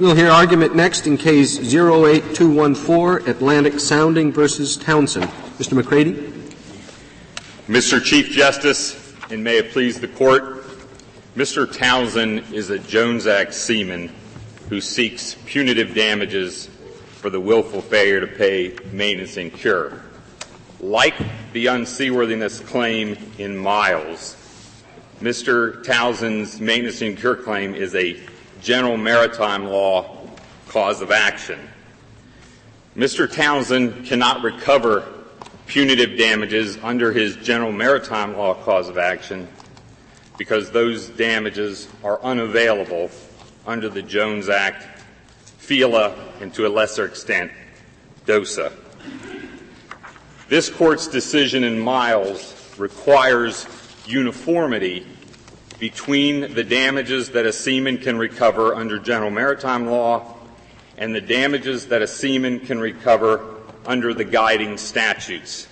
We'll hear argument next in Case 08214, Atlantic Sounding versus Townsend. Mr. McCready. Mr. Chief Justice, and may it please the Court, Mr. Townsend is a Jones Act seaman who seeks punitive damages for the willful failure to pay maintenance and cure. Like the unseaworthiness claim in Miles, Mr. Townsend's maintenance and cure claim is a general maritime law cause of action. Mr. Townsend cannot recover punitive damages under his general maritime law cause of action because those damages are unavailable under the Jones Act, FELA, and to a lesser extent, DOHSA. This Court's decision in Miles requires uniformity between the damages that a seaman can recover under general maritime law and the damages that a seaman can recover under the guiding statutes.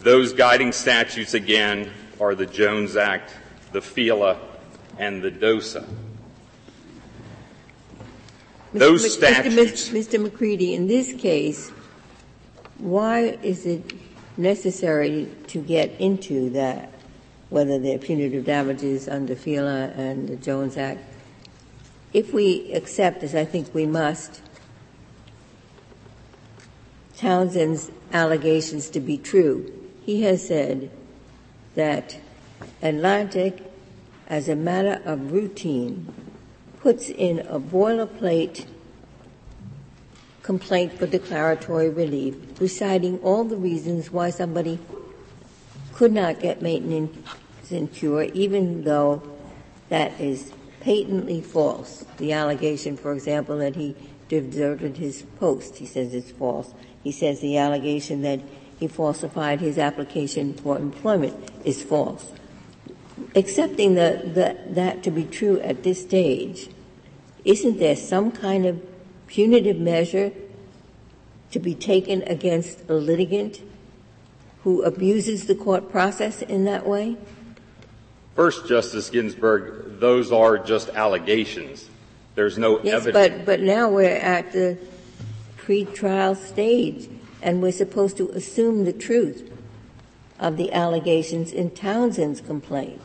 Those guiding statutes, again, are the Jones Act, the FELA, and the DOHSA. Those statutes. Mr. McCready, in this case, why is it necessary to get into that, whether they're punitive damages under FELA and the Jones Act? If we accept, as I think we must, Townsend's allegations to be true, he has said that Atlantic, as a matter of routine, puts in a boilerplate complaint for declaratory relief, reciting all the reasons why somebody could not get maintenance and cure, even though that is patently false. The allegation, for example, that he deserted his post, he says it's false. He says the allegation that he falsified his application for employment is false. Accepting that to be true at this stage, isn't there some kind of punitive measure to be taken against a litigant who abuses the court process in that way? First, Justice Ginsburg, those are just allegations. There's no evidence. Yes, but now we're at the pre-trial stage, and we're supposed to assume the truth of the allegations in Townsend's complaint.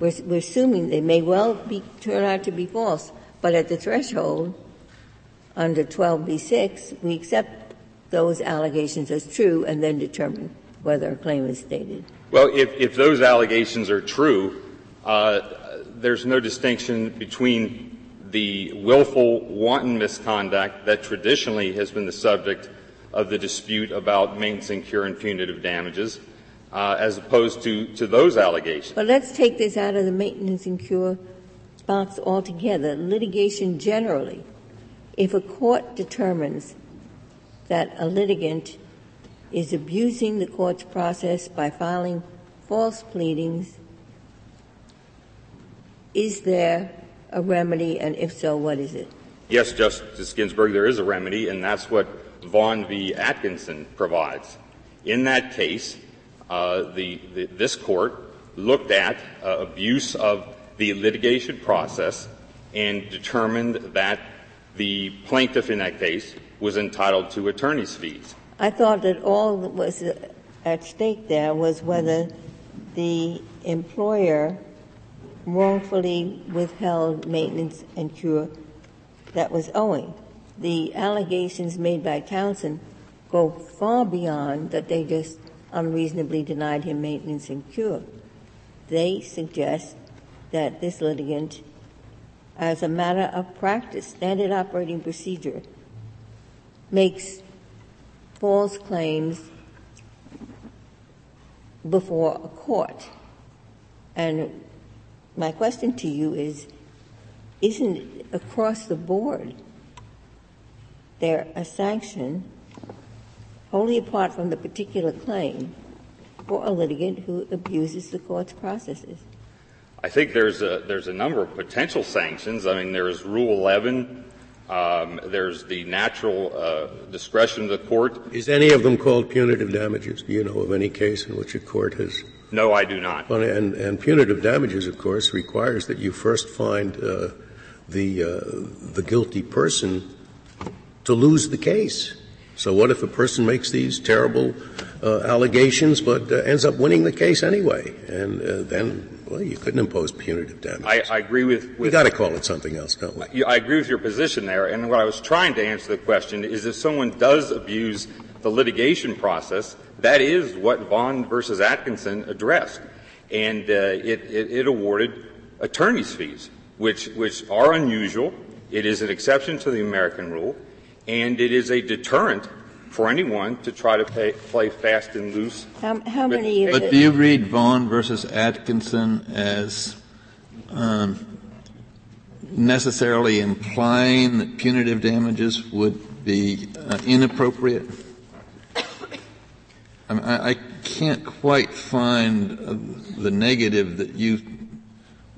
We're assuming they may well turn out to be false, but at the threshold, under 12b-6, we accept those allegations as true and then determine whether a claim is stated. Well, if those allegations are true, there's no distinction between the willful, wanton misconduct that traditionally has been the subject of the dispute about maintenance and cure and punitive damages, as opposed to those allegations. But let's take this out of the maintenance and cure box altogether, litigation generally. If a court determines that a litigant is abusing the court's process by filing false pleadings, is there a remedy, and if so, what is it? Yes, Justice Ginsburg, there is a remedy, and that's what Vaughan v. Atkinson provides. In that case, this Court looked at abuse of the litigation process and determined that the plaintiff in that case was entitled to attorney's fees. I thought that all that was at stake there was whether the employer wrongfully withheld maintenance and cure that was owing. The allegations made by Townsend go far beyond that they just unreasonably denied him maintenance and cure. They suggest that this litigant, as a matter of practice, standard operating procedure, makes false claims before a court. And my question to you is, isn't across the board there a sanction, wholly apart from the particular claim, for a litigant who abuses the court's processes? I think there's a number of potential sanctions. I mean, there's Rule 11, there's the natural discretion of the court. Is any of them called punitive damages? Do you know of any case in which a court has? No, I do not. And punitive damages, of course, requires that you first find the guilty person to lose the case. So what if a person makes these terrible allegations but ends up winning the case anyway? And then, well, you couldn't impose punitive damages. I agree with — We've got to call it something else, don't we? I agree with your position there. And what I was trying to answer the question is if someone does abuse the litigation process, that is what Vaughan versus Atkinson addressed. And it awarded attorney's fees, which are unusual. It is an exception to the American rule. And it is a deterrent for anyone to try to play fast and loose. How many years? But do you read Vaughan versus Atkinson as necessarily implying that punitive damages would be inappropriate? I mean, I can't quite find the negative that you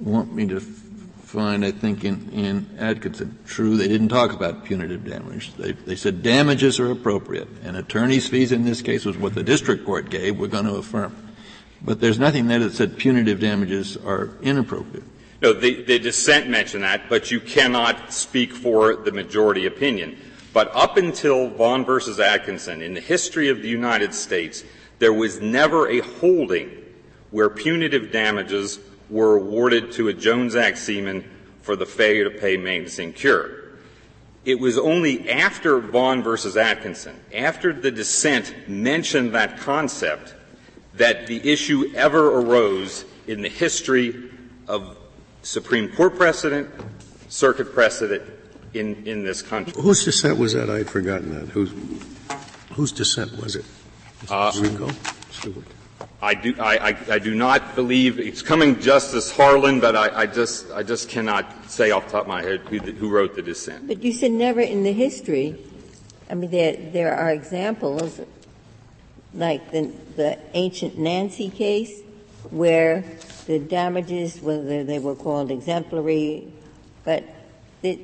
want me to find, I think, in Atkinson. True, they didn't talk about punitive damage. They said damages are appropriate, and attorney's fees in this case was what the district court gave. We're going to affirm. But there's nothing there that said punitive damages are inappropriate. No, the dissent mentioned that, but you cannot speak for the majority opinion. But up until Vaughan versus Atkinson, in the history of the United States, there was never a holding where punitive damages were awarded to a Jones Act seaman for the failure to pay maintenance and cure. It was only after Vaughan versus Atkinson, after the dissent mentioned that concept, that the issue ever arose in the history of Supreme Court precedent, circuit precedent in this country. Whose dissent was that? I'd forgotten that. Whose dissent was it? Rico? Stewart. I do not believe it's coming Justice Harlan, but I just cannot say off the top of my head who wrote the dissent. But you said never in the history. I mean, there are examples like the ancient Nancy case, where the damages, whether they were called exemplary, but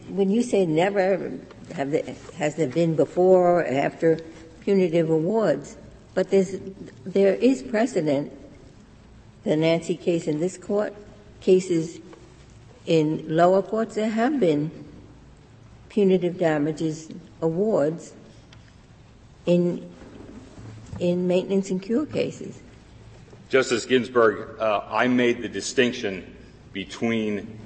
when you say never, has there been before or after punitive awards? But there is precedent, the Nancy case in this court, cases in lower courts, there have been punitive damages awards in maintenance and cure cases. Justice Ginsburg, I made the distinction between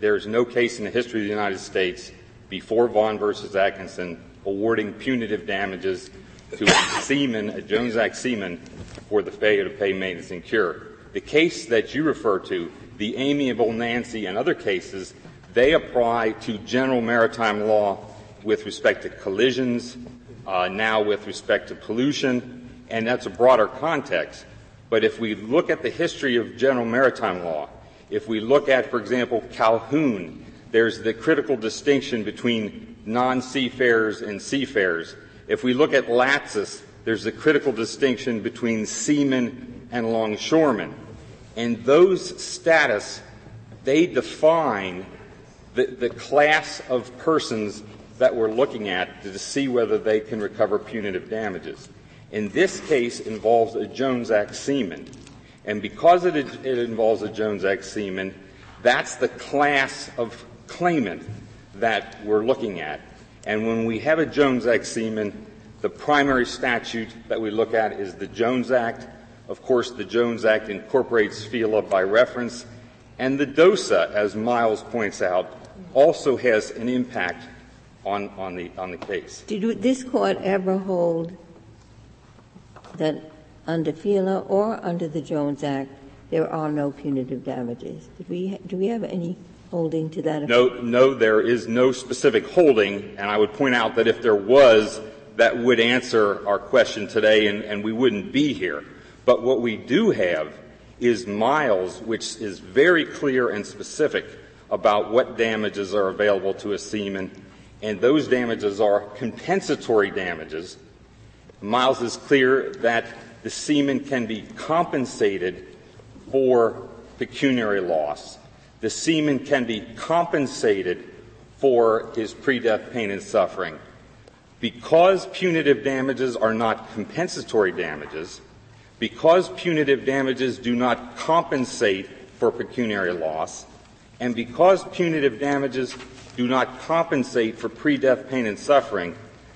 there is no case in the history of the United States before Vaughan versus Atkinson awarding punitive damages to a seaman, a Jones Act seaman, for the failure to pay maintenance and cure. The case that you refer to, the Amiable Nancy and other cases, they apply to general maritime law with respect to collisions, now with respect to pollution, and that's a broader context. But if we look at the history of general maritime law, if we look at, for example, Calhoun, there's the critical distinction between non-seafarers and seafarers. If we look at Latsis, there's a critical distinction between seamen and longshoremen. And those status, they define the class of persons that we're looking at to see whether they can recover punitive damages. In this case, involves a Jones Act seaman. And because it involves a Jones Act seaman, that's the class of claimant that we're looking at. And when we have a Jones Act seaman, the primary statute that we look at is the Jones Act. Of course, the Jones Act incorporates FELA by reference. And the DOHSA, as Miles points out, also has an impact on the case. Did this Court ever hold that under FELA or under the Jones Act there are no punitive damages? Do we have any holding to that effect? No, there is no specific holding, and I would point out that if there was, that would answer our question today, and we wouldn't be here. But what we do have is Miles, which is very clear and specific about what damages are available to a seaman, and those damages are compensatory damages. Miles is clear that the seaman can be compensated for pecuniary loss. The seaman can be compensated for his pre-death pain and suffering. Because punitive damages are not compensatory damages, because punitive damages do not compensate for pecuniary loss, And because punitive damages do not compensate for pre-death pain and suffering,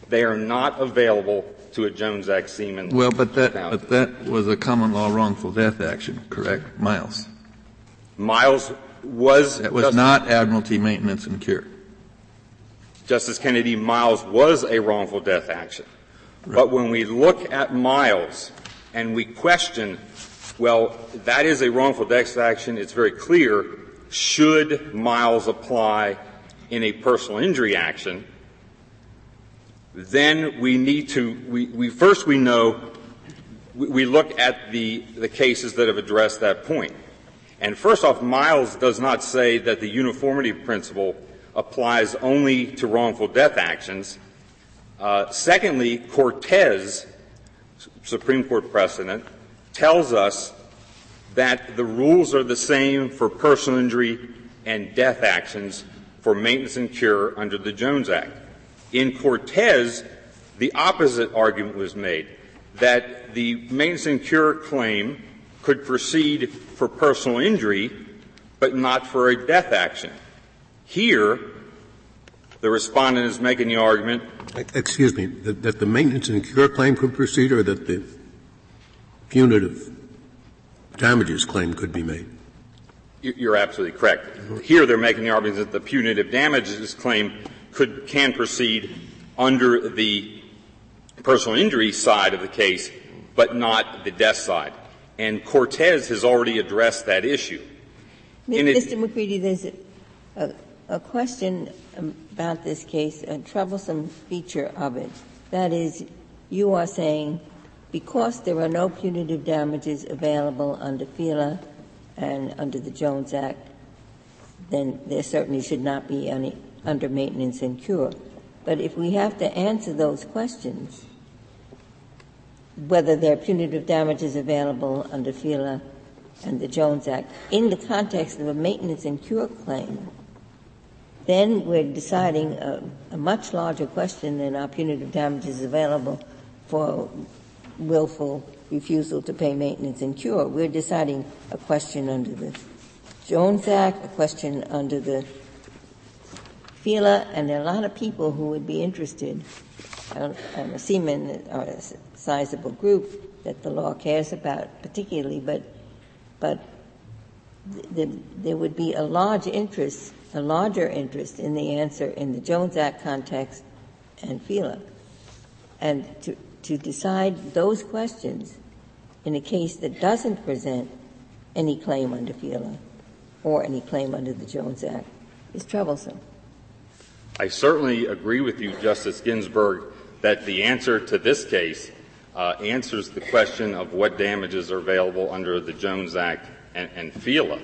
they are not available to a Jones Act seaman. Well, but that was a common law wrongful death action, correct, Miles? Miles was... That was not Admiralty maintenance and cure. Justice Kennedy, Miles was a wrongful death action. Right. But when we look at Miles and we question, well, that is a wrongful death action, it's very clear, should Miles apply in a personal injury action, then we need to we look at the cases that have addressed that point. And first off, Miles does not say that the uniformity principle applies only to wrongful death actions. Secondly, Cortez, Supreme Court precedent, tells us that the rules are the same for personal injury and death actions for maintenance and cure under the Jones Act. In Cortez, the opposite argument was made, that the maintenance and cure claim could proceed for personal injury, but not for a death action. Here, the respondent is making the argument... Excuse me, that the maintenance and cure claim could proceed, or that the punitive damages claim could be made? You're absolutely correct. Here they're making the argument that the punitive damages claim can proceed under the personal injury side of the case, but not the death side. And Cortez has already addressed that issue. Mr. McCready, there's a question about this case, a troublesome feature of it. That is, you are saying because there are no punitive damages available under FELA and under the Jones Act, then there certainly should not be any under maintenance and cure. But if we have to answer those questions, whether there are punitive damages available under FELA and the Jones Act, in the context of a maintenance and cure claim, then we're deciding a much larger question than are punitive damages available for willful refusal to pay maintenance and cure. We're deciding a question under the Jones Act, a question under the FELA, and there are a lot of people who would be interested, a seaman or a sizable group that the law cares about particularly, but there would be a larger interest in the answer in the Jones Act context and FELA. And to decide those questions in a case that doesn't present any claim under FELA or any claim under the Jones Act is troublesome. I certainly agree with you, Justice Ginsburg, that the answer to this case answers the question of what damages are available under the Jones Act and FELA.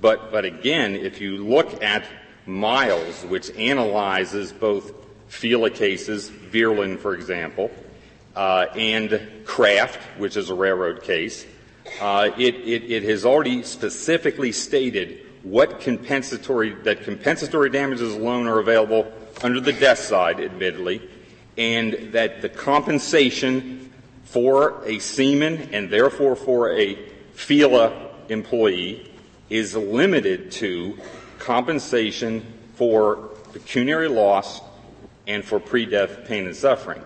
But again, if you look at Miles, which analyzes both FELA cases, Beerlin, for example, and Kraft, which is a railroad case, it has already specifically stated that compensatory damages alone are available under the death side, admittedly, and that the compensation for a seaman and therefore for a FELA employee is limited to compensation for pecuniary loss and for pre-death pain and suffering.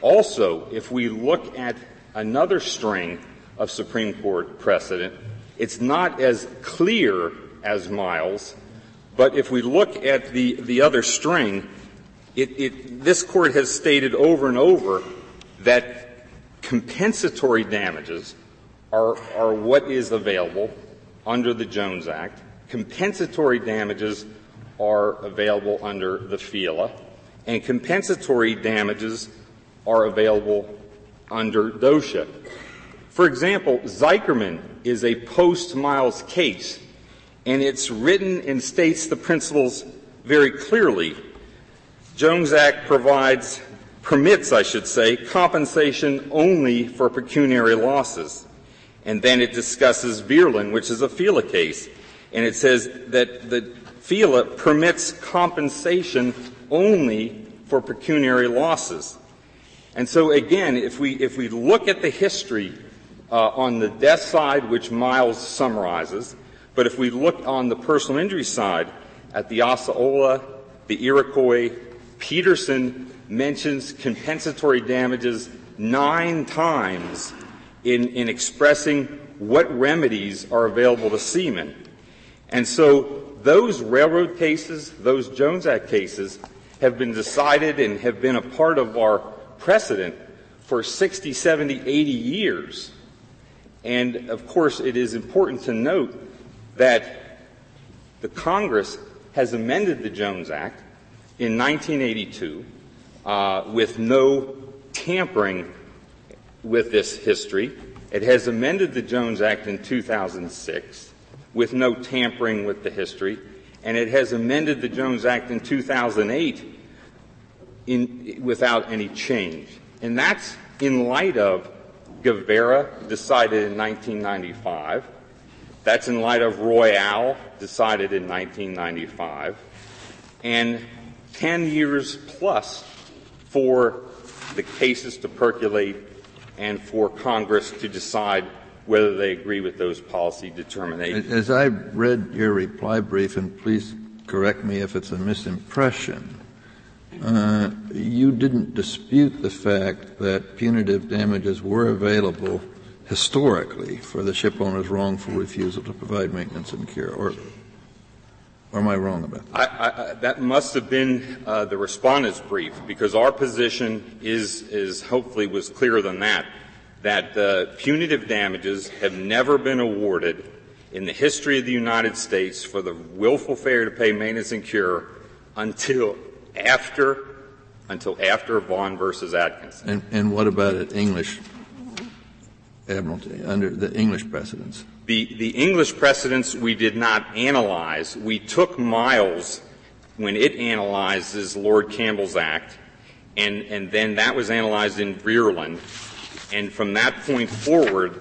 Also, if we look at another string of Supreme Court precedent, it's not as clear as Miles, but if we look at the other string, this Court has stated over and over that compensatory damages are what is available under the Jones Act. Compensatory damages are available under the FELA, and compensatory damages are available under DOHSA. For example, Zicherman is a post-Miles case, and it's written and states the principles very clearly. Jones Act permits compensation only for pecuniary losses. And then it discusses Beerlin, which is a FELA case. And it says that the FELA permits compensation only for pecuniary losses. And so again, if we look at the history on the death side, which Miles summarizes, But if we look on the personal injury side at the Osceola, the Iroquois, Peterson mentions compensatory damages 9 times in expressing what remedies are available to seamen. And so those railroad cases, those Jones Act cases, have been decided and have been a part of our precedent for 60, 70, 80 years. And, of course, it is important to note that the Congress has amended the Jones Act in 1982 with no tampering with this history. It has amended the Jones Act in 2006 with no tampering with the history, and it has amended the Jones Act in 2008 without any change. And that's in light of Guevara, decided in 1995. That's in light of Royale, decided in 1995. And 10 years plus for the cases to percolate and for Congress to decide whether they agree with those policy determinations. As I read your reply brief, and please correct me if it's a misimpression, you didn't dispute the fact that punitive damages were available historically for the shipowner's wrongful refusal to provide maintenance and care, or am I wrong about that? That must have been the respondent's brief, because our position is hopefully was clearer than that, that punitive damages have never been awarded in the history of the United States for the willful failure to pay maintenance and cure until after Vaughan versus Atkinson. And what about at English Admiralty, under the English precedents? The English precedents we did not analyze. We took Miles when it analyzes Lord Campbell's Act, and then that was analyzed in Beerlin. And from that point forward,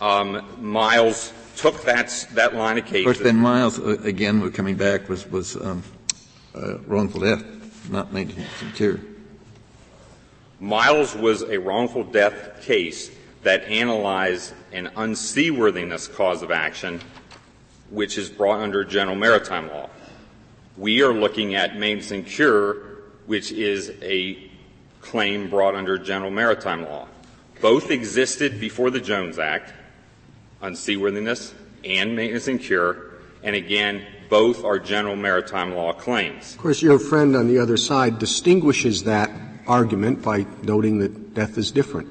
Miles took that line of cases. Of course, then Miles, again, we're coming back, was wrongful death, not maintenance and cure. Miles was a wrongful death case that analyzed an unseaworthiness cause of action, which is brought under general maritime law. We are looking at maintenance and cure, which is a claim brought under general maritime law. Both existed before the Jones Act, unseaworthiness and maintenance and cure, and again, both are general maritime law claims. Of course, your friend on the other side distinguishes that argument by noting that death is different.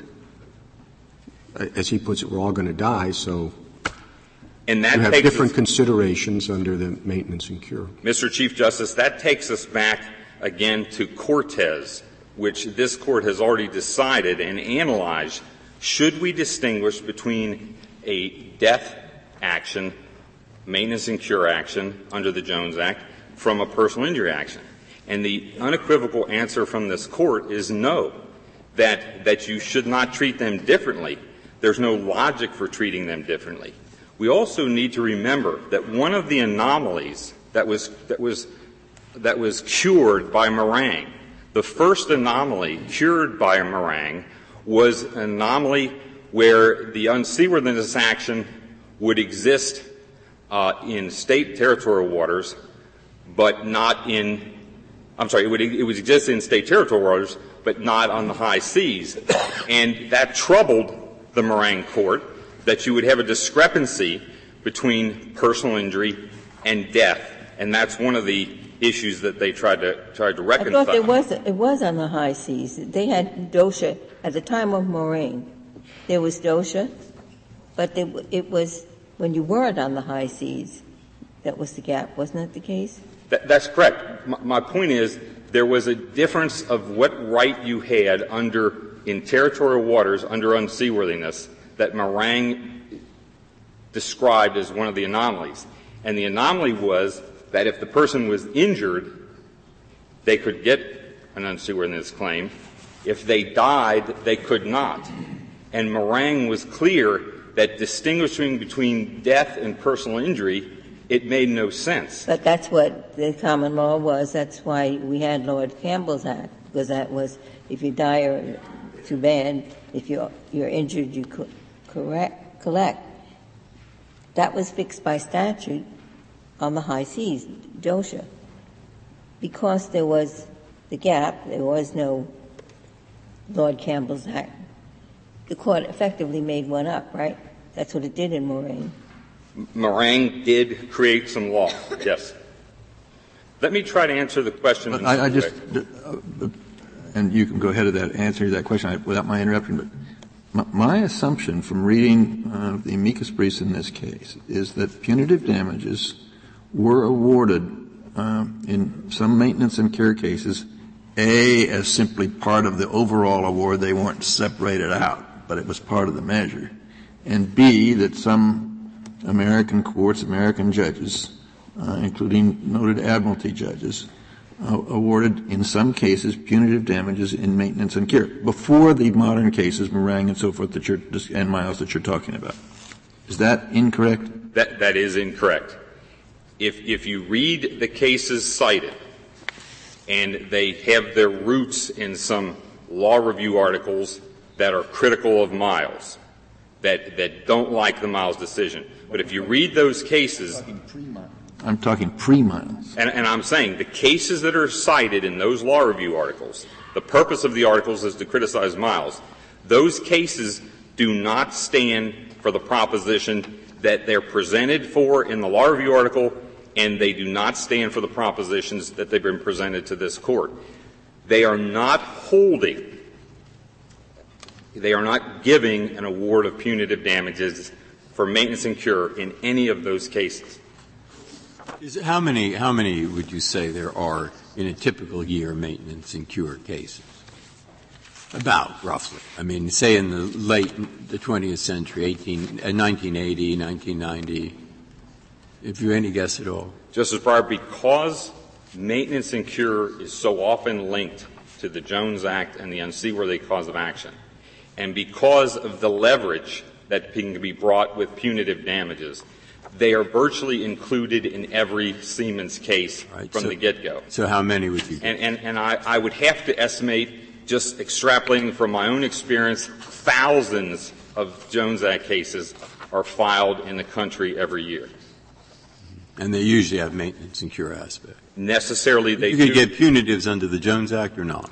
As he puts it, we're all going to die, so and that you have different considerations under the maintenance and cure. Mr. Chief Justice, that takes us back again to Cortez, which this Court has already decided and analyzed. Should we distinguish between a death action, maintenance and cure action under the Jones Act, from a personal injury action? And the unequivocal answer from this Court is no, that you should not treat them differently. There's no logic for treating them differently. We also need to remember that one of the anomalies that was cured by Moragne, the first anomaly cured by Moragne, was an anomaly where the unseaworthiness action would exist in state territorial waters, but not in — I'm sorry, it would exist in state territorial waters, but not on the high seas. And that troubled the Moragne Court, that you would have a discrepancy between personal injury and death. And that's one of the issues that they tried to reconcile. I thought it was on the high seas. They had DOHSA at the time of Moragne. There was DOHSA, but it was when you weren't on the high seas that was the gap. Wasn't that the case? That's correct. My point is there was a difference of what right you had in territorial waters under unseaworthiness that Moragne described as one of the anomalies. And the anomaly was that if the person was injured, they could get an unseaworthiness claim. If they died, they could not. And Moragne was clear that distinguishing between death and personal injury, it made no sense. But that's what the common law was. That's why we had Lord Campbell's Act, because that was if you die or too bad, if you're injured, you collect. That was fixed by statute on the high seas, DOHSA. Because there was the gap, there was no Lord Campbell's Act, the court effectively made one up, right? That's what it did in Moragne. Moragne did create some law, yes. Let me try to answer the question. But I just, and you can go ahead of that, answer that question without my interrupting, but my assumption from reading the amicus briefs in this case is that punitive damages were awarded in some maintenance and care cases, A, as simply part of the overall award. They weren't separated out, but it was part of the measure. And B, that some American courts, American judges, including noted admiralty judges, awarded in some cases punitive damages in maintenance and care before the modern cases, Moragne and so forth, that you're, and Miles, that you're talking about. Is that incorrect? That is incorrect. If you read the cases cited, and they have their roots in some law review articles that are critical of Miles, that don't like the Miles decision. But if you read those cases, I'm talking pre-Miles. And I'm saying the cases that are cited in those law review articles, the purpose of the articles is to criticize Miles. Those cases do not stand for the proposition that they're presented for in the law review article, and they do not stand for the propositions that they've been presented to this Court. They are not giving an award of punitive damages for maintenance and cure in any of those cases. How many would you say there are in a typical year maintenance and cure cases? About, roughly. I mean, say in the 20th century, 1980, 1990, if you have any guess at all. Justice Breyer, because maintenance and cure is so often linked to the Jones Act and the unseaworthy cause of action, and because of the leverage that can be brought with punitive damages, they are virtually included in every seaman's case from the get-go. So how many would you? And I would have to estimate, just extrapolating from my own experience, thousands of Jones Act cases are filed in the country every year. And they usually have maintenance and cure aspect. Necessarily they do. You could get punitives under the Jones Act or not?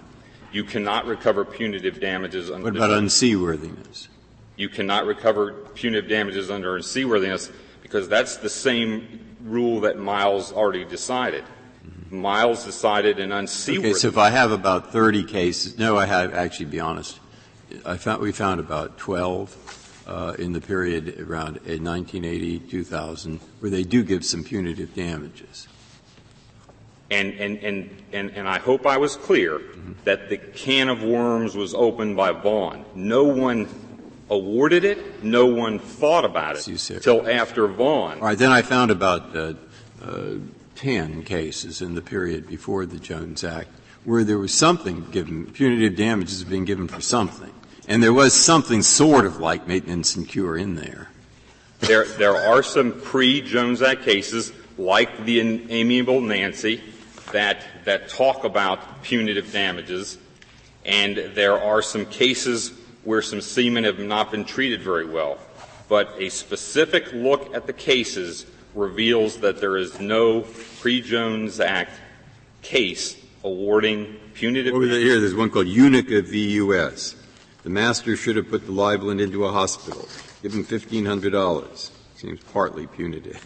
You cannot recover punitive damages under the Jones Act. What about unseaworthiness? You cannot recover punitive damages under unseaworthiness, because that's the same rule that Miles already decided. Mm-hmm. Miles decided an unseaworthy. Okay, so if I have about 30 cases, we found about 12 in the period around 1980, 2000, where they do give some punitive damages. And I hope I was clear that the can of worms was opened by Vaughan. No one awarded it. No one thought about it until after Vaughan. All right. Then I found about 10 cases in the period before the Jones Act where there was something given, punitive damages have been given for something, and there was something sort of like maintenance and cure in there. There are some pre-Jones Act cases like the Amiable Nancy that talk about punitive damages, and there are some cases where some seamen have not been treated very well. But a specific look at the cases reveals that there is no pre-Jones Act case awarding punitive damages. Over here, there's one called Unica v. U.S. The master should have put the libelant into a hospital. Give him $1,500. Seems partly punitive.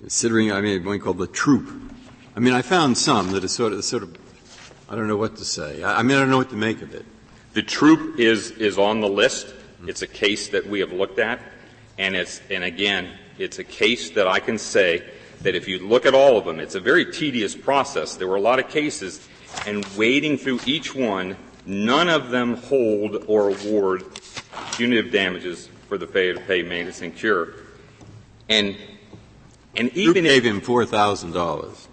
Considering, one called the Troop. I found some that is sort of I don't know what to say. I don't know what to make of it. The Troop is on the list. It's a case that we have looked at, and again, it's a case that I can say that if you look at all of them, it's a very tedious process. There were a lot of cases, and wading through each one, none of them hold or award punitive damages for the failure to pay maintenance and cure. And even Troop gave him $4,000,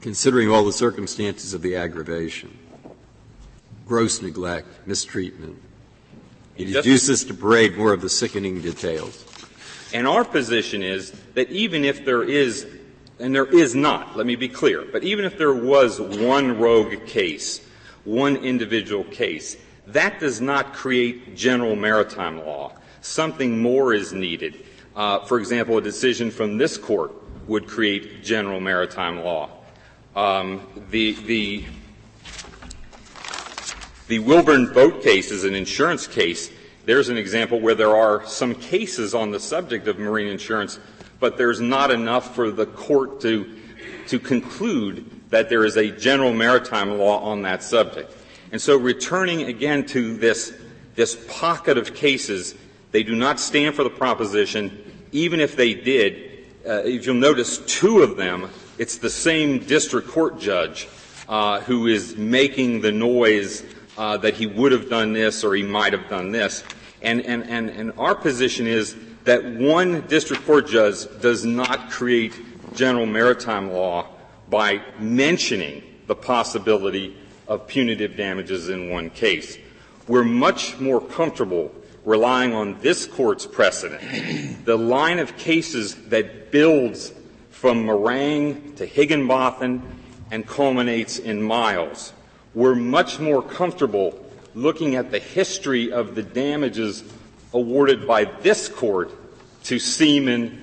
considering all the circumstances of the aggravation. Gross neglect, mistreatment. It is useless to parade more of the sickening details. And our position is that even if there is, and there is not, let me be clear, but even if there was one rogue case, one individual case, that does not create general maritime law. Something more is needed. For example, a decision from this court would create general maritime law. The Wilburn boat case is an insurance case. There's an example where there are some cases on the subject of marine insurance, but there's not enough for the court to conclude that there is a general maritime law on that subject. And so returning again to this pocket of cases, they do not stand for the proposition. Even if they did, if you'll notice two of them, it's the same district court judge who is making the noise that he would have done this or he might have done this. And our position is that one district court judge does not create general maritime law by mentioning the possibility of punitive damages in one case. We're much more comfortable relying on this Court's precedent, the line of cases that builds from Moragne to Higginbotham and culminates in Miles. We're much more comfortable looking at the history of the damages awarded by this Court to seamen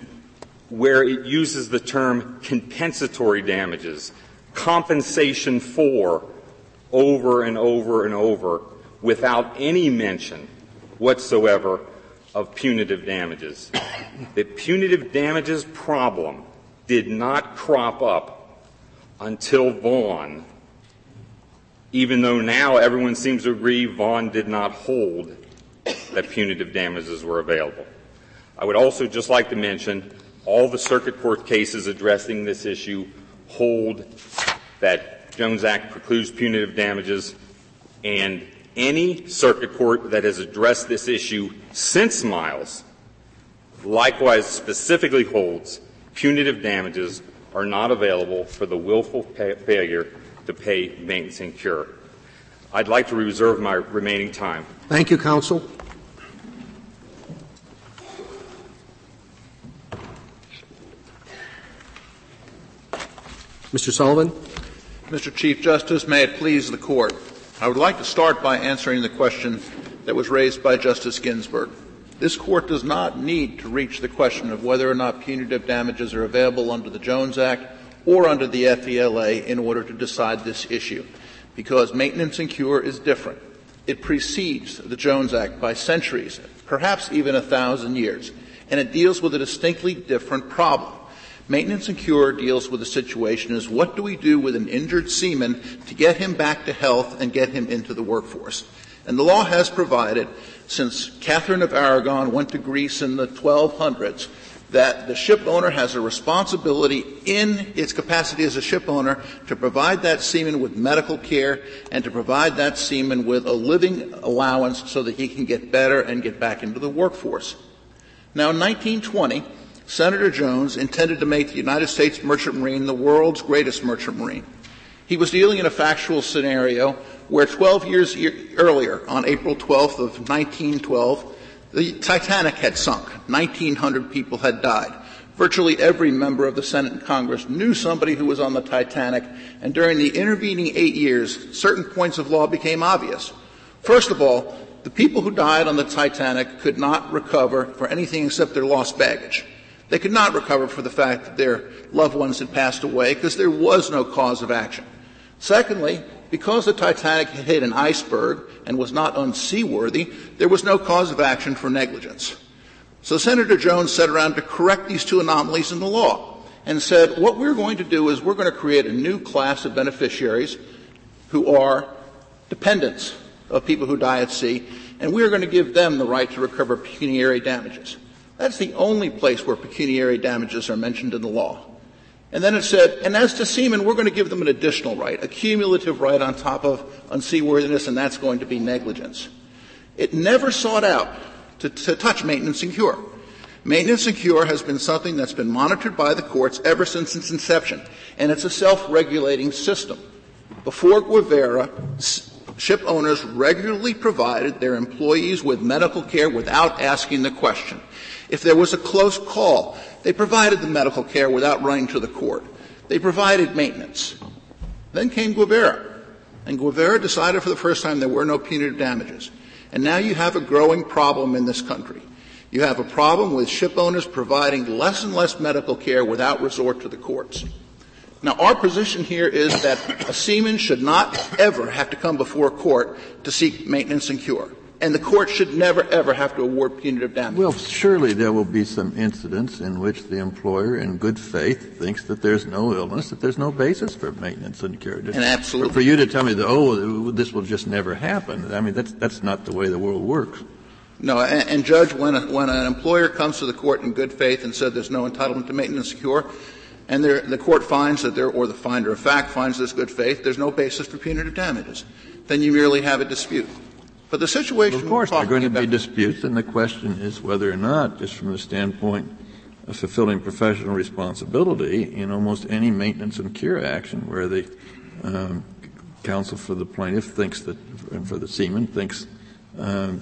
where it uses the term compensatory damages, compensation for, over and over and over, without any mention whatsoever of punitive damages. The punitive damages problem did not crop up until Vaughan, even though now everyone seems to agree Vaughan did not hold that punitive damages were available. I would also just like to mention all the circuit court cases addressing this issue hold that Jones Act precludes punitive damages, and any circuit court that has addressed this issue since Miles likewise specifically holds punitive damages are not available for the willful failure to pay maintenance and cure. I'd like to reserve my remaining time. Thank you, counsel. Mr. Sullivan. Mr. Chief Justice, may it please the Court. I would like to start by answering the question that was raised by Justice Ginsburg. This Court does not need to reach the question of whether or not punitive damages are available under the Jones Act or under the FELA in order to decide this issue, because maintenance and cure is different. It precedes the Jones Act by centuries, perhaps even 1,000 years, and it deals with a distinctly different problem. Maintenance and cure deals with the situation is what do we do with an injured seaman to get him back to health and get him into the workforce. And the law has provided, since Catherine of Aragon went to Greece in the 1200s, that the ship owner has a responsibility in its capacity as a ship owner to provide that seaman with medical care and to provide that seaman with a living allowance so that he can get better and get back into the workforce. Now, in 1920, Senator Jones intended to make the United States Merchant Marine the world's greatest merchant marine. He was dealing in a factual scenario where 12 years earlier, on April 12th of 1912, the Titanic had sunk. 1,900 people had died. Virtually every member of the Senate and Congress knew somebody who was on the Titanic, and during the intervening 8 years, certain points of law became obvious. First of all, the people who died on the Titanic could not recover for anything except their lost baggage. They could not recover for the fact that their loved ones had passed away because there was no cause of action. Secondly, because the Titanic had hit an iceberg and was not unseaworthy, there was no cause of action for negligence. So Senator Jones sat around to correct these two anomalies in the law and said, what we're going to do is we're going to create a new class of beneficiaries who are dependents of people who die at sea, and we're going to give them the right to recover pecuniary damages. That's the only place where pecuniary damages are mentioned in the law. And then it said, and as to seamen, we're going to give them an additional right, a cumulative right on top of unseaworthiness, and that's going to be negligence. It never sought out to touch maintenance and cure. Maintenance and cure has been something that's been monitored by the courts ever since its inception, and it's a self-regulating system. Before Guevara, ship owners regularly provided their employees with medical care without asking the question. If there was a close call, they provided the medical care without running to the court. They provided maintenance. Then came Guevara, and Guevara decided for the first time there were no punitive damages. And now you have a growing problem in this country. You have a problem with ship owners providing less and less medical care without resort to the courts. Now, our position here is that a seaman should not ever have to come before a court to seek maintenance and cure. And the court should never, ever have to award punitive damages. Well, surely there will be some incidents in which the employer, in good faith, thinks that there's no illness, that there's no basis for maintenance and cure. And absolutely. For you to tell me that, oh, this will just never happen, I mean, that's not the way the world works. No, and Judge, when an employer comes to the court in good faith and said there's no entitlement to maintenance and cure, and the court finds that there, or the finder of fact finds there's good faith, there's no basis for punitive damages. Then you merely have a dispute. But the situation, well, of course, there are going to be disputes, and the question is whether or not, just from the standpoint of fulfilling professional responsibility, in almost any maintenance and cure action where the counsel for the plaintiff thinks that, and for the seaman thinks that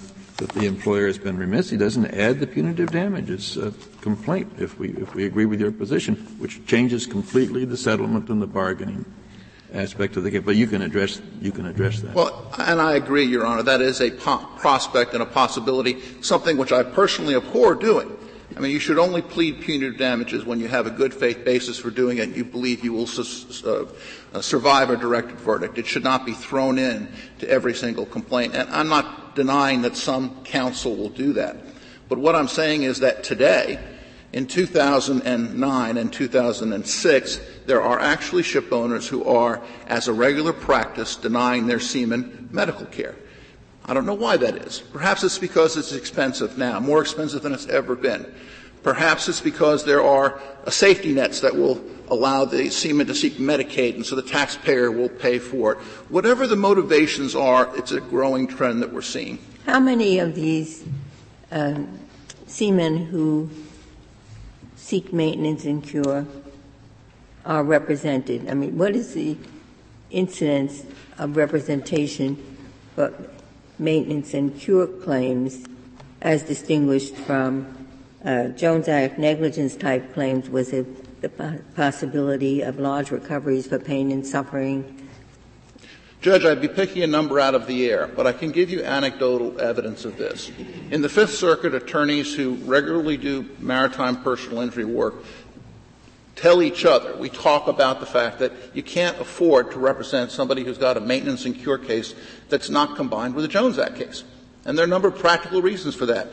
the employer has been remiss, he doesn't add the punitive damages complaint. If we agree with your position, which changes completely the settlement and the bargaining aspect of the case, but you can address that. Well, and I agree, Your Honor, that is a prospect and a possibility, something which I personally abhor doing. I mean, you should only plead punitive damages when you have a good faith basis for doing it and you believe you will survive a directed verdict. It should not be thrown in to every single complaint. And I'm not denying that some counsel will do that. But what I'm saying is that today, in 2009 and 2006, there are actually ship owners who are, as a regular practice, denying their seamen medical care. I don't know why that is. Perhaps it's because it's expensive now, more expensive than it's ever been. Perhaps it's because there are safety nets that will allow the seaman to seek Medicaid, and so the taxpayer will pay for it. Whatever the motivations are, it's a growing trend that we're seeing. How many of these seamen who seek maintenance and cure are represented? I mean, what is the incidence of representation for maintenance and cure claims as distinguished from Jones Act negligence-type claims? Was it the possibility of large recoveries for pain and suffering? Judge, I'd be picking a number out of the air, but I can give you anecdotal evidence of this. In the Fifth Circuit, attorneys who regularly do maritime personal injury work tell each other, we talk about the fact that you can't afford to represent somebody who's got a maintenance and cure case that's not combined with a Jones Act case. And there are a number of practical reasons for that.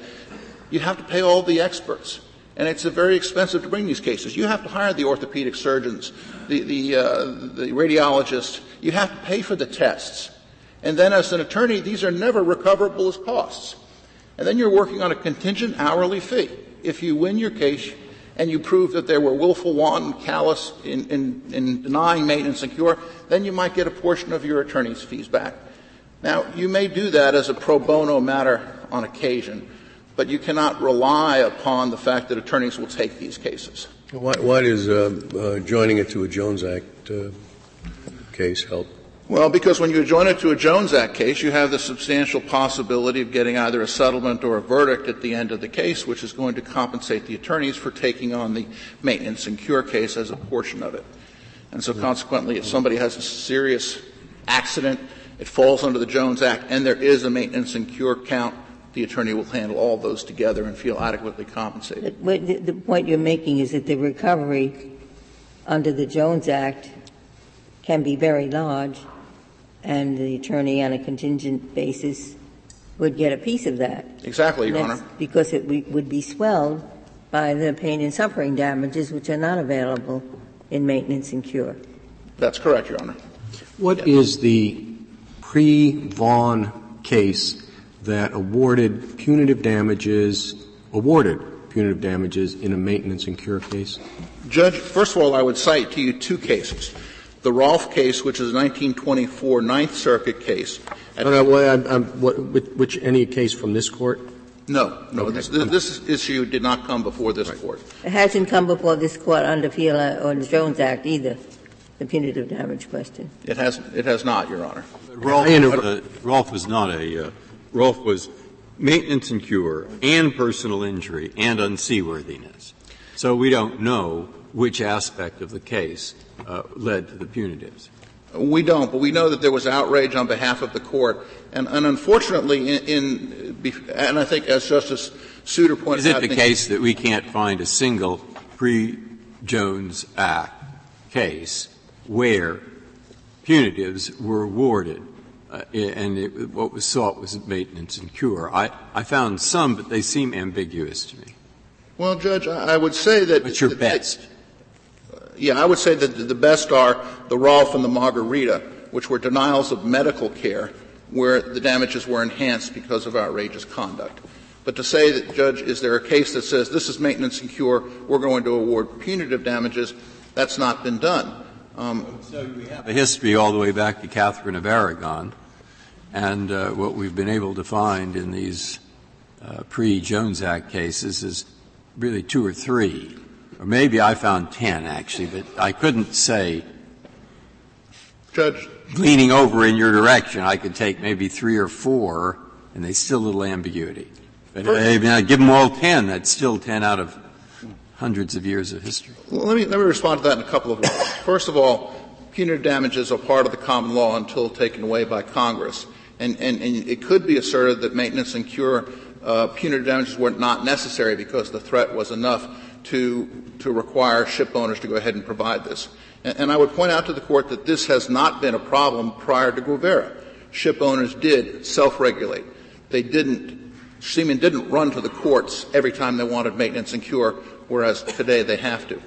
You have to pay all the experts. And it's very expensive to bring these cases. You have to hire the orthopedic surgeons, the radiologists. You have to pay for the tests. And then as an attorney, these are never recoverable as costs. And then you're working on a contingent hourly fee. If you win your case and you prove that there were willful, wanton, callous in denying maintenance and cure, then you might get a portion of your attorney's fees back. Now, you may do that as a pro bono matter on occasion, but you cannot rely upon the fact that attorneys will take these cases. What is joining it to a Jones Act case help? Well, because when you join it to a Jones Act case, you have the substantial possibility of getting either a settlement or a verdict at the end of the case, which is going to compensate the attorneys for taking on the maintenance and cure case as a portion of it. And so consequently, if somebody has a serious accident, it falls under the Jones Act, and there is a maintenance and cure count, the attorney will handle all those together and feel adequately compensated. But the point you're making is that the recovery under the Jones Act can be very large, and the attorney on a contingent basis would get a piece of that. Exactly, Your Honor. Because it would be swelled by the pain and suffering damages, which are not available in maintenance and cure. That's correct, Your Honor. What is the pre-Vaughan case that awarded punitive damages in a maintenance and cure case? Judge, first of all, I would cite to you two cases. The Rolfe case, which is a 1924 Ninth Circuit case. Any case from this court? No. Okay. This issue did not come before this court. It hasn't come before this court under FELA or the Jones Act either, the punitive damage question. It has not, Your Honor. Rolfe was maintenance and cure and personal injury and unseaworthiness. So we don't know which aspect of the case led to the punitives. We don't, but we know that there was outrage on behalf of the court. And unfortunately, and I think as Justice Souter pointed out — Is it the case that we can't find a single pre-Jones Act case where punitives were awarded what was sought was maintenance and cure? I found some, but they seem ambiguous to me. Well, Judge, I would say that — What's your best? I would say that the best are the Rolfe and the Margarita, which were denials of medical care where the damages were enhanced because of outrageous conduct. But to say that, Judge, is there a case that says this is maintenance and cure, we're going to award punitive damages, that's not been done. So we have a history all the way back to Catherine of Aragon, and what we've been able to find in these pre-Jones Act cases is really two or three. Or maybe I found 10, actually, but I couldn't say, Judge, leaning over in your direction, I could take maybe 3 or 4, and there's still a little ambiguity. But I give them all 10, that's still 10 out of hundreds of years of history. Well, let me respond to that in a couple of ways. First of all, punitive damages are part of the common law until taken away by Congress. And it could be asserted that maintenance and cure punitive damages were not necessary because the threat was enough to require ship owners to go ahead and provide this. And I would point out to the Court that this has not been a problem prior to Guevara. Ship owners did self-regulate. Seamen didn't run to the courts every time they wanted maintenance and cure, whereas today they have to.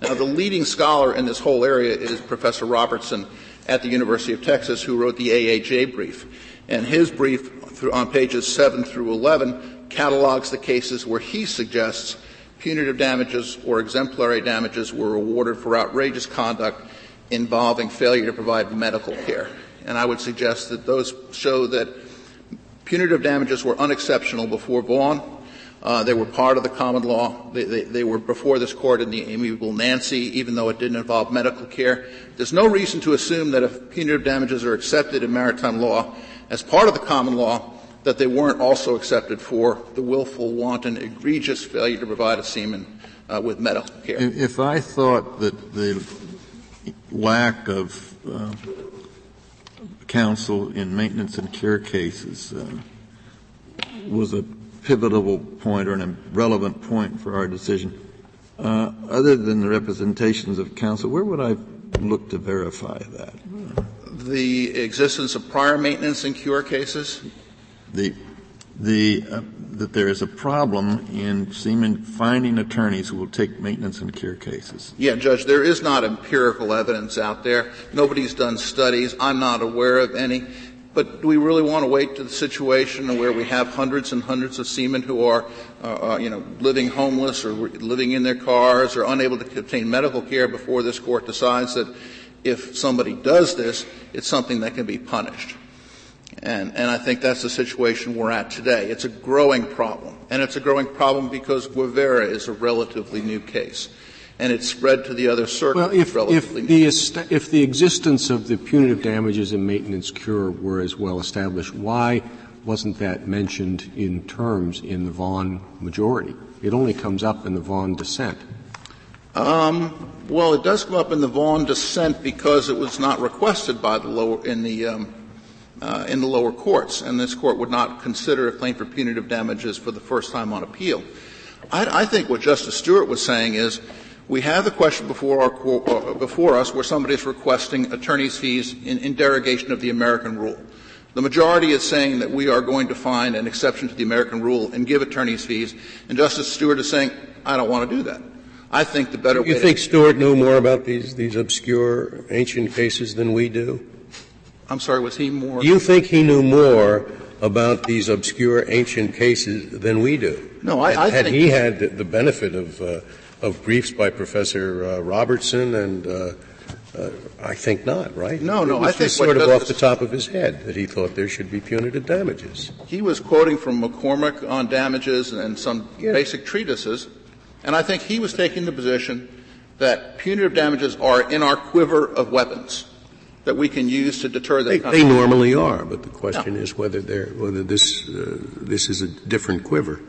Now, the leading scholar in this whole area is Professor Robertson at the University of Texas, who wrote the AAJ brief. And his brief on pages 7 through 11 catalogs the cases where he suggests punitive damages or exemplary damages were awarded for outrageous conduct involving failure to provide medical care. And I would suggest that those show that punitive damages were unexceptional before Vaughan. They were part of the common law. They were before this Court in the Amiable Nancy, even though it didn't involve medical care. There's no reason to assume that if punitive damages are accepted in maritime law as part of the common law, that they weren't also accepted for the willful, wanton, egregious failure to provide a seaman with medical care. If I thought that the lack of counsel in maintenance and cure cases was a pivotal point or an relevant point for our decision, other than the representations of counsel, where would I look to verify that? The existence of prior maintenance and cure cases? That there is a problem in seamen finding attorneys who will take maintenance and cure cases. Yeah, Judge, there is not empirical evidence out there. Nobody's done studies. I'm not aware of any. But do we really want to wait to the situation where we have hundreds and hundreds of seamen who are, living homeless or living in their cars or unable to obtain medical care before this Court decides that if somebody does this, it's something that can be punished? And I think that's the situation we're at today. It's a growing problem. And it's a growing problem because Guevara is a relatively new case. And it's spread to the other circuit. Well, if the existence of the punitive damages and maintenance cure were as well established, why wasn't that mentioned in terms in the Vaughan majority? It only comes up in the Vaughan dissent. Well, it does come up in the Vaughan dissent because it was not requested by the in the lower courts, and this Court would not consider a claim for punitive damages for the first time on appeal. I think what Justice Stewart was saying is we have the question before us where somebody is requesting attorney's fees in derogation of the American rule. The majority is saying that we are going to find an exception to the American rule and give attorney's fees, and Justice Stewart is saying, I don't want to do that. I think the better way to — You think Stewart knew more about these obscure ancient cases than we do? I'm sorry, was he more? You think he knew more about these obscure ancient cases than we do? No, I think he had the benefit of briefs by Professor Robertson, and I think not, right? No, I think sort of off the top of his head that he thought there should be punitive damages. He was quoting from McCormick on damages and some basic treatises, and I think he was taking the position that punitive damages are in our quiver of weapons that we can use to deter that kind of thing. They normally are, but the question is whether this is a different quiver.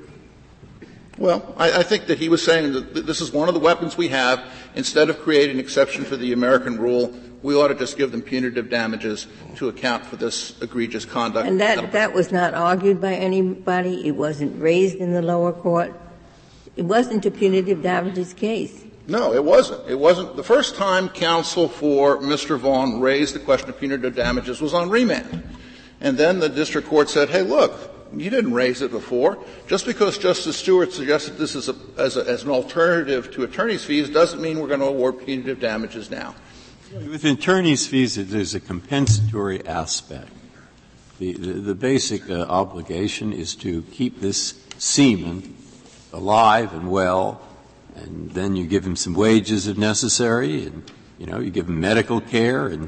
Well, I think that he was saying that this is one of the weapons we have. Instead of creating an exception for the American rule, we ought to just give them punitive damages to account for this egregious conduct. And that was not argued by anybody. It wasn't raised in the lower court. It wasn't a punitive damages case. No, it wasn't. It wasn't. The first time counsel for Mr. Vaughan raised the question of punitive damages was on remand. And then the district court said, hey, look, you didn't raise it before. Just because Justice Stewart suggested this as an alternative to attorney's fees doesn't mean we're going to award punitive damages now. With attorney's fees, there's a compensatory aspect. The basic obligation is to keep this seaman alive and well, and then you give him some wages if necessary, and, you know, you give him medical care, and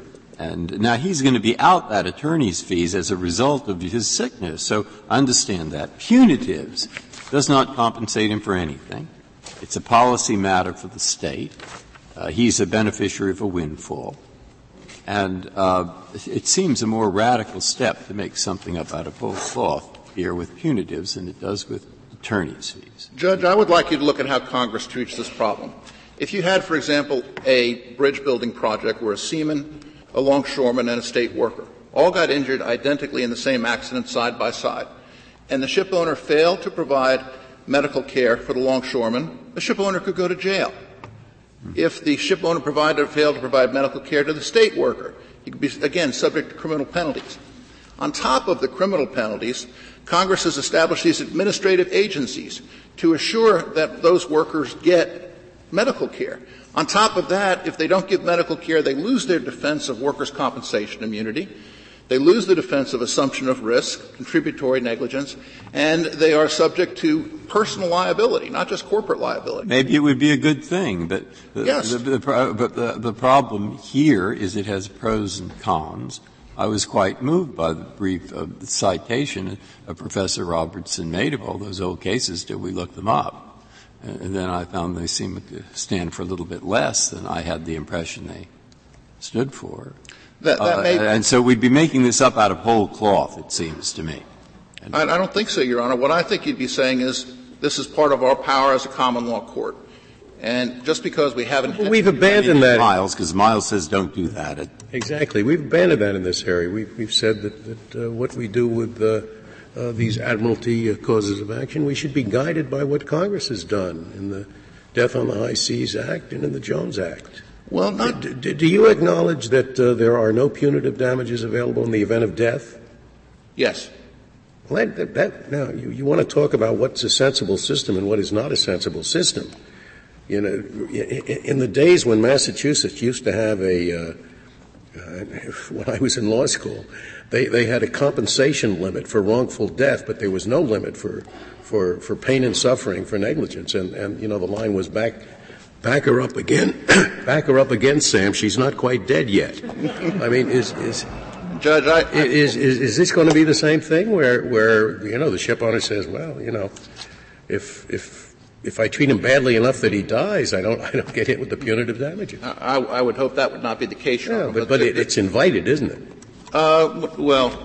now he's going to be out that attorney's fees as a result of his sickness. So understand that. Punitives does not compensate him for anything. It's a policy matter for the state. He's a beneficiary of a windfall. And it seems a more radical step to make something up out of whole cloth here with punitives than it does with attorney's fees. Judge, I would like you to look at how Congress treats this problem. If you had, for example, a bridge-building project where a seaman, a longshoreman, and a state worker all got injured identically in the same accident side by side, and the ship owner failed to provide medical care for the longshoreman, the ship owner could go to jail. If the ship owner failed to provide medical care to the state worker, he could be, again, subject to criminal penalties. On top of the criminal penalties, Congress has established these administrative agencies to assure that those workers get medical care. On top of that, if they don't give medical care, they lose their defense of workers' compensation immunity. They lose the defense of assumption of risk, contributory negligence, and they are subject to personal liability, not just corporate liability. Maybe it would be a good thing, but yes. The problem here is it has pros and cons. I was quite moved by the brief citation of Professor Robertson made of all those old cases till we looked them up. And then I found they seemed to stand for a little bit less than I had the impression they stood for. And so we'd be making this up out of whole cloth, it seems to me. I don't think so, Your Honor. What I think you'd be saying is this is part of our power as a common law court. And just because we haven't we've abandoned that. Miles, because Miles says don't do that. Exactly. We've abandoned that in this area. We've said that what we do with these admiralty causes of action, we should be guided by what Congress has done in the Death on the High Seas Act and in the Jones Act. Well, do you acknowledge that there are no punitive damages available in the event of death? Yes. Well, now, you want to talk about what's a sensible system and what is not a sensible system. You know, in the days when Massachusetts used to have when I was in law school, they had a compensation limit for wrongful death, but there was no limit for pain and suffering for negligence. And you know, the line was back her up again. Back her up again, Sam. She's not quite dead yet. I mean, Judge, is this going to be the same thing where, you know, the ship owner says, well, you know, if I treat him badly enough that he dies, I don't get hit with the punitive damages. I would hope that would not be the case. Yeah, but it's invited, isn't it? Well,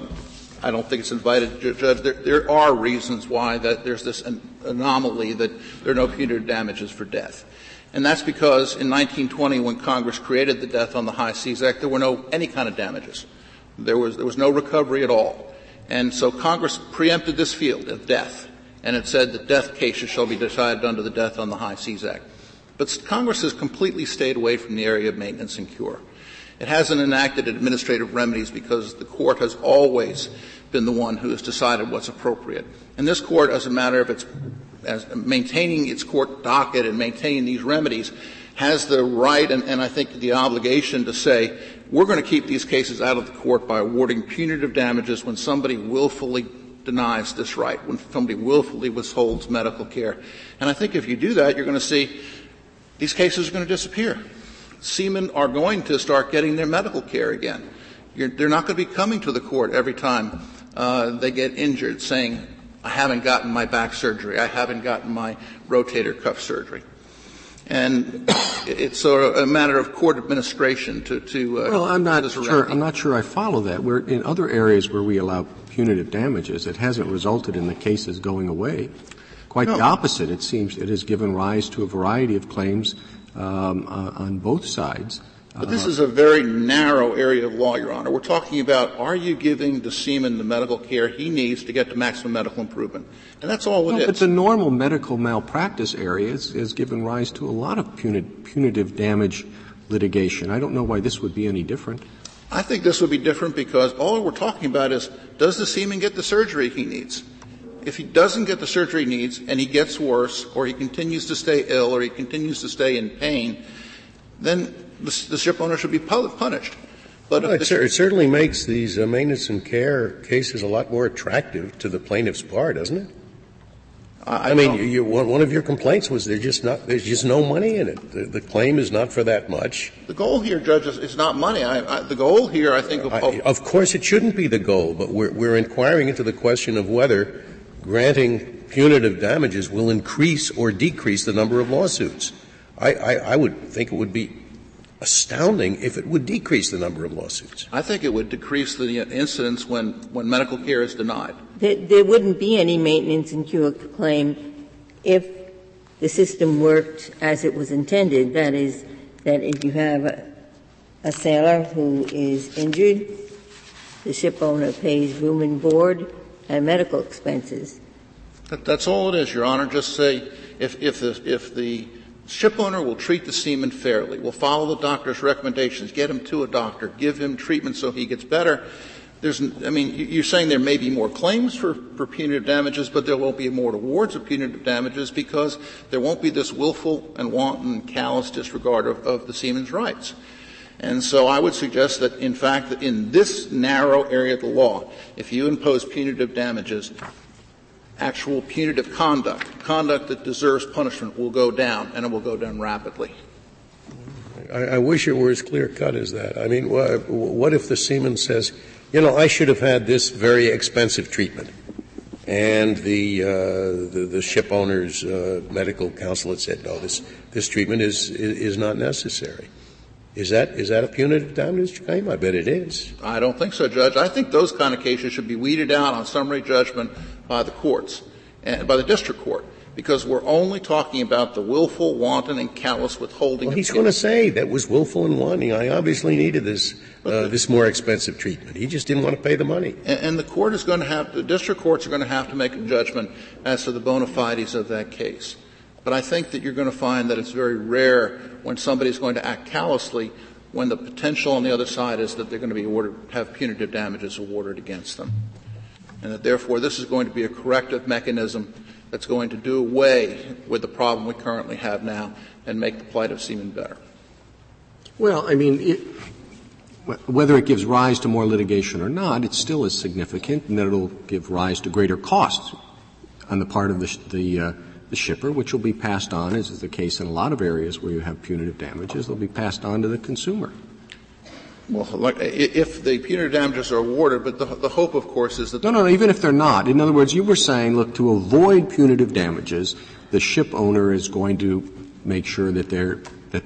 I don't think it's invited, Judge. There are reasons why that there's this anomaly that there are no punitive damages for death. And that's because in 1920, when Congress created the Death on the High Seas Act, there were no any kind of damages. There was no recovery at all. And so Congress preempted this field of death, and it said that death cases shall be decided under the Death on the High Seas Act. But Congress has completely stayed away from the area of maintenance and cure. It hasn't enacted administrative remedies because the Court has always been the one who has decided what's appropriate. And this Court, as a matter of its as maintaining its court docket and maintaining these remedies, has the right and I think the obligation to say, we're going to keep these cases out of the court by awarding punitive damages when somebody willfully denies this right, when somebody willfully withholds medical care. And I think if you do that, you're going to see these cases are going to disappear. Seamen are going to start getting their medical care again. They're not going to be coming to the court every time they get injured saying, I haven't gotten my back surgery. I haven't gotten my rotator cuff surgery. And it's sort of a matter of court administration to well, I'm not sure I follow that. We're in other areas where we allow punitive damages, it hasn't resulted in the cases going away. Quite the opposite, it seems. It has given rise to a variety of claims on both sides. But this is a very narrow area of law, Your Honor. We're talking about, are you giving the seaman the medical care he needs to get to maximum medical improvement? And that's all it is. But the normal medical malpractice area has given rise to a lot of punitive damage litigation. I don't know why this would be any different. I think this would be different because all we're talking about is, does the seaman get the surgery he needs? If he doesn't get the surgery he needs and he gets worse, or he continues to stay ill, or he continues to stay in pain, then the ship owner should be punished. But it certainly makes these maintenance and care cases a lot more attractive to the plaintiff's bar, doesn't it? I mean, one of your complaints was there's just no money in it. The claim is not for that much. The goal here, Judge, is not money. The goal here, I think, of course, it shouldn't be the goal. But we're inquiring into the question of whether granting punitive damages will increase or decrease the number of lawsuits. I would think it would be astounding if it would decrease the number of lawsuits. I think it would decrease the incidence when medical care is denied. There wouldn't be any maintenance and cure claim if the system worked as it was intended. That is, that if you have a sailor who is injured, the ship owner pays room and board and medical expenses. That's all it is, Your Honor. Just say if the ship owner will treat the seaman fairly, will follow the doctor's recommendations, get him to a doctor, give him treatment so he gets better. You're saying there may be more claims for punitive damages, but there won't be more awards of punitive damages because there won't be this willful and wanton, callous disregard of the seaman's rights. And so I would suggest that, in fact, that in this narrow area of the law, if you impose punitive damages, actual punitive conduct that deserves punishment, will go down, and it will go down rapidly. I wish it were as clear-cut as that. I mean, what if the seaman says, I should have had this very expensive treatment, and the ship owner's medical counsel had said, no, this treatment is not necessary. Is that a punitive damages claim? I bet it is. I don't think so, Judge. I think those kind of cases should be weeded out on summary judgment by the courts and by the district court, because we're only talking about the willful, wanton, and callous withholding. Well, he's going to say that was willful and wanton. I obviously needed this more expensive treatment. He just didn't want to pay the money. And the district courts are going to have to make a judgment as to the bona fides of that case. But I think that you're going to find that it's very rare when somebody's going to act callously when the potential on the other side is that they're going to be have punitive damages awarded against them. And that therefore this is going to be a corrective mechanism that's going to do away with the problem we currently have now and make the plight of seamen better. Well, I mean, whether it gives rise to more litigation or not, it still is significant, and that it'll give rise to greater costs on the part of the shipper, which will be passed on, as is the case in a lot of areas where you have punitive damages, they'll be passed on to the consumer. Well, if the punitive damages are awarded, but the hope, of course, is that... No, even if they're not. In other words, you were saying, look, to avoid punitive damages, the ship owner is going to make sure that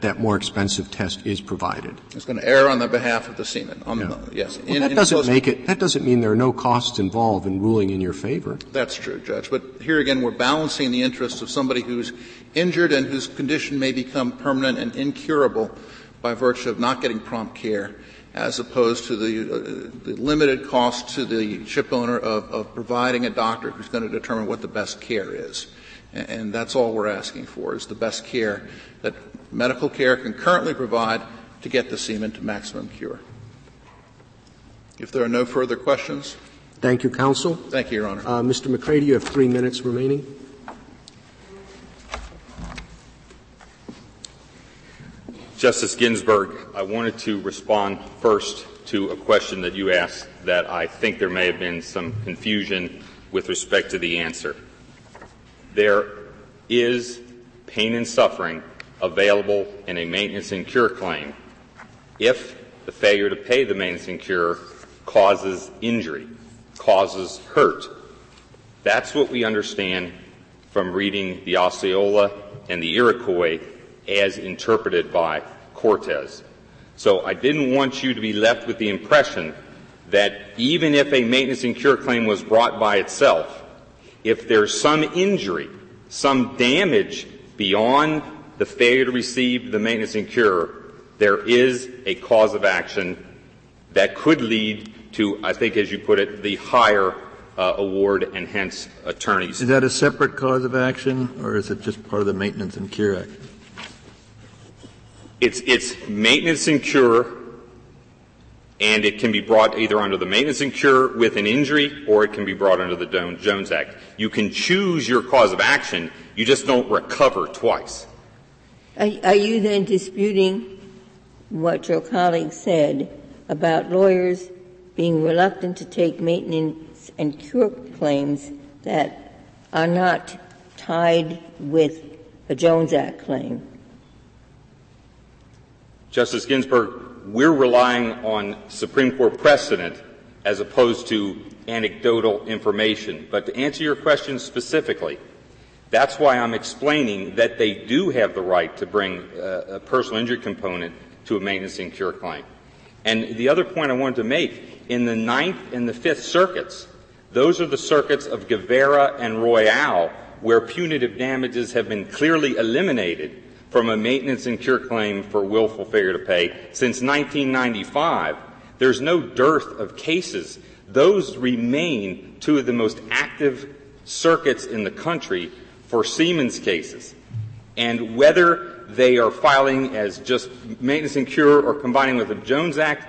that more expensive test is provided. It's going to err on the behalf of the seaman. Yes. Well, that doesn't mean there are no costs involved in ruling in your favor. That's true, Judge. But here again, we're balancing the interests of somebody who's injured and whose condition may become permanent and incurable by virtue of not getting prompt care, as opposed to the limited cost to the ship owner of providing a doctor who's going to determine what the best care is. And that's all we're asking for, is the best care that medical care can currently provide to get the seaman to maximum cure. If there are no further questions. Thank you, counsel. Thank you, Your Honor. Mr. McCready, you have 3 minutes remaining. Justice Ginsburg, I wanted to respond first to a question that you asked that I think there may have been some confusion with respect to the answer. There is pain and suffering available in a maintenance and cure claim if the failure to pay the maintenance and cure causes injury, causes hurt. That's what we understand from reading the Osceola and the Iroquois as interpreted by Cortez. So I didn't want you to be left with the impression that even if a maintenance and cure claim was brought by itself, if there's some injury some damage beyond the failure to receive the maintenance and cure, there is a cause of action that could lead to, I think as you put it, the higher award and hence attorneys. Is that a separate cause of action or is it just part of the Maintenance and Cure Act? It's maintenance and cure, and it can be brought either under the maintenance and cure with an injury or it can be brought under the Jones Act. You can choose your cause of action, you just don't recover twice. Are you then disputing what your colleague said about lawyers being reluctant to take maintenance and cure claims that are not tied with a Jones Act claim? Justice Ginsburg, we're relying on Supreme Court precedent as opposed to anecdotal information. But to answer your question specifically, that's why I'm explaining that they do have the right to bring a personal injury component to a maintenance and cure claim. And the other point I wanted to make, in the Ninth and the Fifth Circuits, those are the circuits of Guevara and Royale where punitive damages have been clearly eliminated from a maintenance and cure claim for willful failure to pay. Since 1995, there's no dearth of cases. Those remain two of the most active circuits in the country for Siemens cases. And whether they are filing as just maintenance and cure or combining with the Jones Act,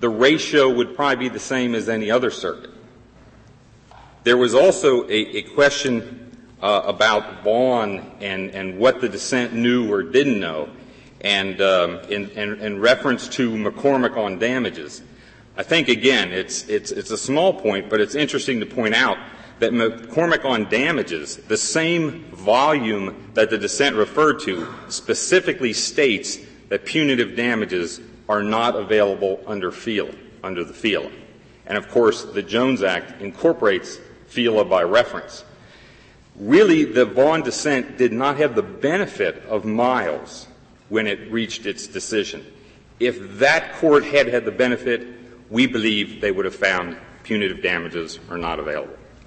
the ratio would probably be the same as any other circuit. There was also a question about Vaughan and what the dissent knew or didn't know, and in reference to McCormick on damages. I think, again, it's a small point, but it's interesting to point out that McCormick on damages, the same volume that the dissent referred to, specifically states that punitive damages are not available under the FELA. And, of course, the Jones Act incorporates FELA by reference. Really, the Vaughan dissent did not have the benefit of Miles when it reached its decision. If that court had had the benefit, we believe they would have found punitive damages are not available.